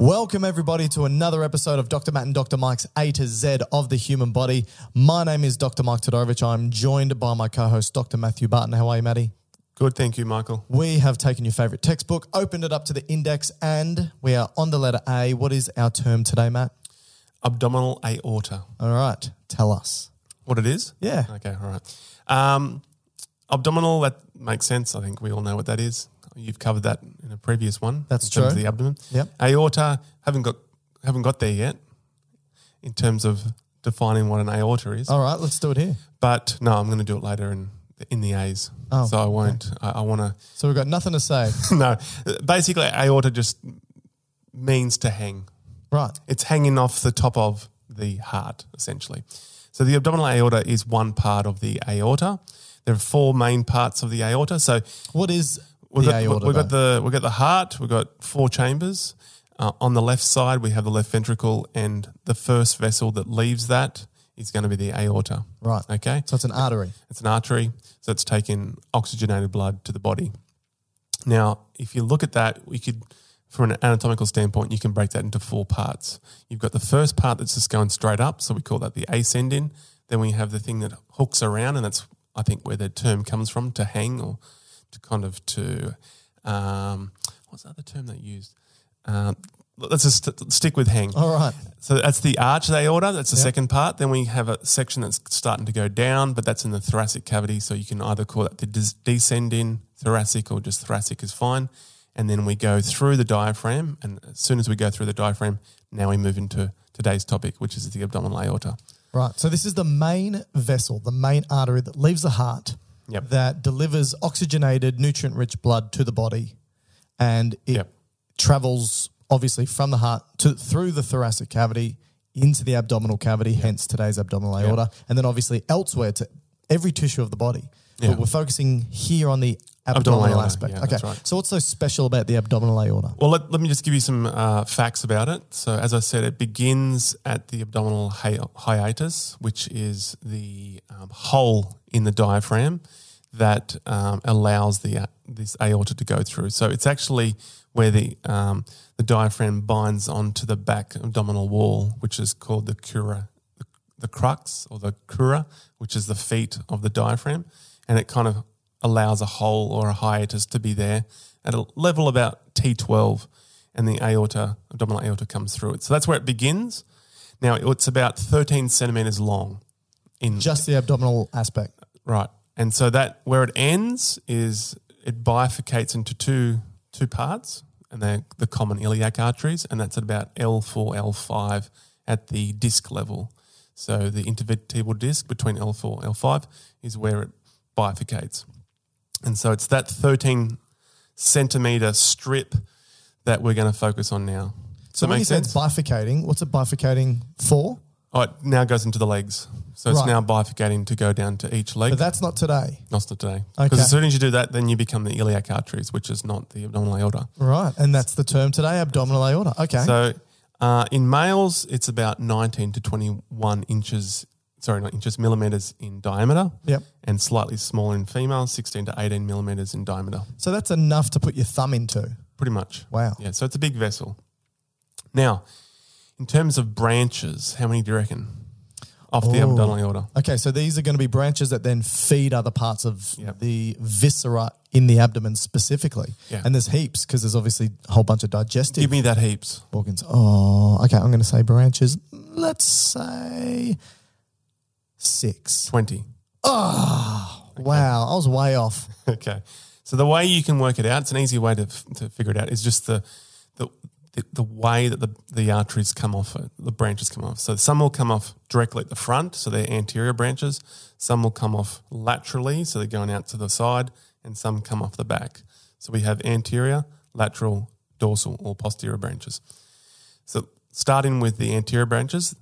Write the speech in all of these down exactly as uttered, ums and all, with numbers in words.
Welcome everybody to another episode of Doctor Matt and Doctor Mike's A to Z of the human body. My name is Doctor Mike Todorovic. I'm joined by my co-host Doctor Matthew Barton. How are you, Matty? Good, thank you, Michael. We have taken your favourite textbook, opened it up to the index, and we are on the letter A. What is our term today, Matt? Abdominal aorta. All right, tell us. What it is? Yeah. Okay, all right. Um, abdominal, that makes sense. I think we all know what that is. You've covered that in a previous one. That's true. In terms of the abdomen. Yep. Aorta, haven't got haven't got there yet in terms of defining what an aorta is. All right, let's do it here. But no, I'm going to do it later in in the A's. Oh, so I won't. Okay. I, I want to. So we've got nothing to say. No, basically aorta just means to hang. Right. It's hanging off the top of the heart, essentially. So the abdominal aorta is one part of the aorta. There are four main parts of the aorta. So what is We've got, aorta, we've got the we've got the heart. We've got four chambers. Uh, on the left side, we have the left ventricle, and the first vessel that leaves that is going to be the aorta. Right. Okay. So it's an artery. It's an artery. So it's taking oxygenated blood to the body. Now, if you look at that, we could, from an anatomical standpoint, you can break that into four parts. You've got the first part that's just going straight up, so we call that the ascending. Then we have the thing that hooks around, and that's I think where the term comes from, to hang or. To kind of to um, what's the other term they used? Uh, let's just st- stick with hang. All right. So that's the arch of the aorta. That's the yep. second part. Then we have a section that's starting to go down, but that's in the thoracic cavity. So you can either call that the des- descending thoracic or just thoracic is fine. And then we go through the diaphragm. And as soon as we go through the diaphragm, now we move into today's topic, which is the abdominal aorta. Right. So this is the main vessel, the main artery that leaves the heart. Yep. That delivers oxygenated, nutrient-rich blood to the body, and it yep. travels obviously from the heart to through the thoracic cavity into the abdominal cavity, yep. hence today's abdominal aorta, yep. and then obviously elsewhere to every tissue of the body. Yep. But we're focusing here on the abdominal, abdominal aorta, aspect. Yeah, okay, that's right. So what's so special about the abdominal aorta? Well, let, let me just give you some uh, facts about it. So as I said, it begins at the abdominal hi- hiatus, which is the um, hole in the diaphragm that um, allows the uh, this aorta to go through. So it's actually where the um, the diaphragm binds onto the back abdominal wall, which is called the crura, the, the crux or the crura, which is the feet of the diaphragm, and it kind of allows a hole or a hiatus to be there at a level about T twelve, and the aorta, abdominal aorta, comes through it. So that's where it begins. Now it's about thirteen centimetres long. In just the abdominal aspect. Right. And so that where it ends is it bifurcates into two two parts, and they're the common iliac arteries, and that's at about L four, L five at the disc level. So the intervertebral disc between L four, L five is where it bifurcates. And so it's that thirteen centimetre strip that we're going to focus on now. So, so when you say it's bifurcating, what's it bifurcating for? Oh, it now goes into the legs. So right. It's now bifurcating to go down to each leg. But that's not today. That's not today. Because okay. as soon as you do that, then you become the iliac arteries, which is not the abdominal aorta. Right. And that's the term today, abdominal aorta. Okay. So uh, in males, it's about nineteen to twenty-one inches, sorry, not inches, millimetres in diameter. Yep. And slightly smaller in females, sixteen to eighteen millimetres in diameter. So that's enough to put your thumb into? Pretty much. Wow. Yeah. So it's a big vessel. Now, in terms of branches, how many do you reckon off the abdominal aorta? Okay, so these are going to be branches that then feed other parts of yep. the viscera in the abdomen specifically. Yeah. And there's heaps because there's obviously a whole bunch of digestive. Give me that heaps. Organs. Oh, okay, I'm going to say branches. Let's say six. twenty. Oh, okay. Wow, I was way off. Okay. So the way you can work it out, it's an easy way to to figure it out, is just the the – The, the way that the, the arteries come off, the branches come off. So some will come off directly at the front, so they're anterior branches. Some will come off laterally, so they're going out to the side, and some come off the back. So we have anterior, lateral, dorsal, or posterior branches. So starting with the anterior branches,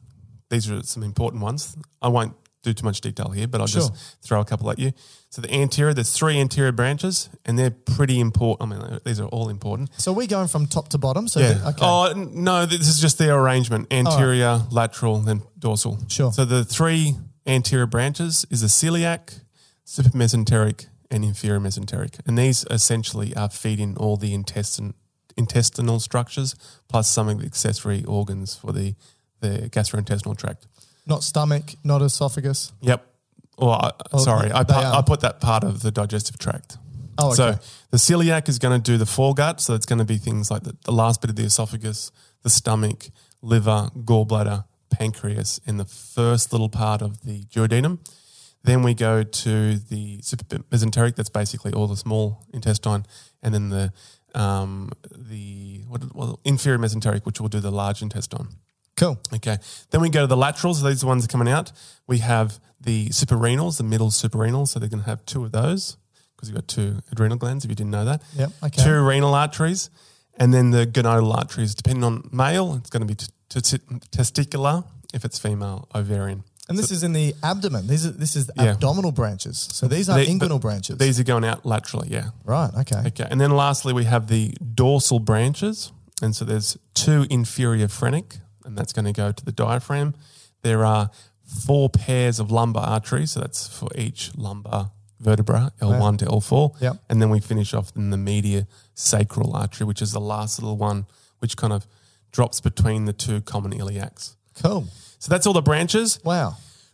these are some important ones. I won't do too much detail here, but I'll sure. just throw a couple at you. So the anterior, there's three anterior branches, and they're pretty important. I mean, these are all important. So we're going from top to bottom. So yeah. The, okay. Oh no, this is just their arrangement: anterior, right. lateral, then dorsal. Sure. So the three anterior branches is the celiac, supramesenteric, and inferior mesenteric, and these essentially are feeding all the intestine intestinal structures plus some of the accessory organs for the the gastrointestinal tract. Not stomach, not esophagus. Yep. Well, I, oh, sorry, I, pu- I put that part of the digestive tract. Oh, okay. So the celiac is going to do the foregut, so it's going to be things like the, the last bit of the esophagus, the stomach, liver, gallbladder, pancreas, and the first little part of the duodenum. Then we go to the mesenteric, that's basically all the small intestine, and then the um, the what, well, inferior mesenteric, which will do the large intestine. Cool. Okay. Then we go to the laterals. So these are the ones coming out. We have the suprarenals, the middle suprarenals. So they're going to have two of those because you've got two adrenal glands if you didn't know that. Yep. Okay. Two renal arteries and then the gonadal arteries. Depending on male, it's going to be t- t- t- testicular. If it's female, ovarian. And this so, is in the abdomen. These are, this is the yeah. abdominal branches. So these are inguinal branches. These are going out laterally, yeah. Right. Okay. Okay. And then lastly, we have the dorsal branches. And so there's two inferior phrenic. And that's going to go to the diaphragm. There are four pairs of lumbar arteries, so that's for each lumbar vertebra, L one wow. to L four. Yep. And then we finish off in the medial sacral artery, which is the last little one, which kind of drops between the two common iliacs. Cool. So that's all the branches. Wow.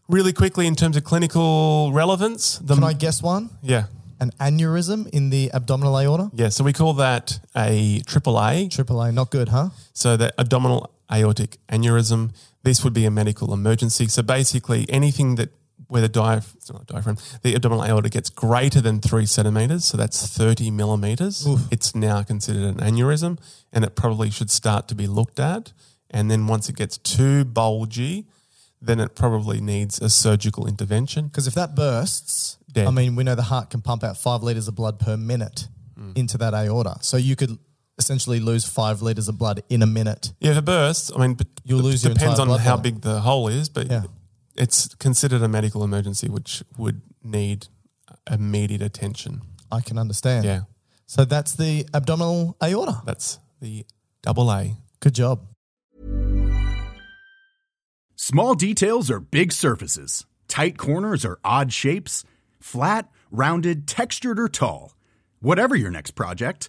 Really quickly, in terms of clinical relevance. The Can I guess one? Yeah. An aneurysm in the abdominal aorta? Yeah, so we call that a triple A. Triple A, not good, huh? So the abdominal aortic aneurysm. This would be a medical emergency. So basically, anything that where the diaph- it's not a diaphragm, the abdominal aorta gets greater than three centimeters, so that's thirty millimeters. Oof. It's now considered an aneurysm, and it probably should start to be looked at. And then once it gets too bulgy, then it probably needs a surgical intervention. Because if that bursts, dead. I mean, we know the heart can pump out five liters of blood per minute mm. into that aorta, so you could essentially lose five litres of blood in a minute. Yeah, if it bursts, I mean, you'll lose your entire blood. It depends on how big the hole is, but yeah. it's considered a medical emergency, which would need immediate attention. I can understand. Yeah. So that's the abdominal aorta. That's the double A. Good job. Small details are big surfaces. Tight corners are odd shapes. Flat, rounded, textured, or tall. Whatever your next project,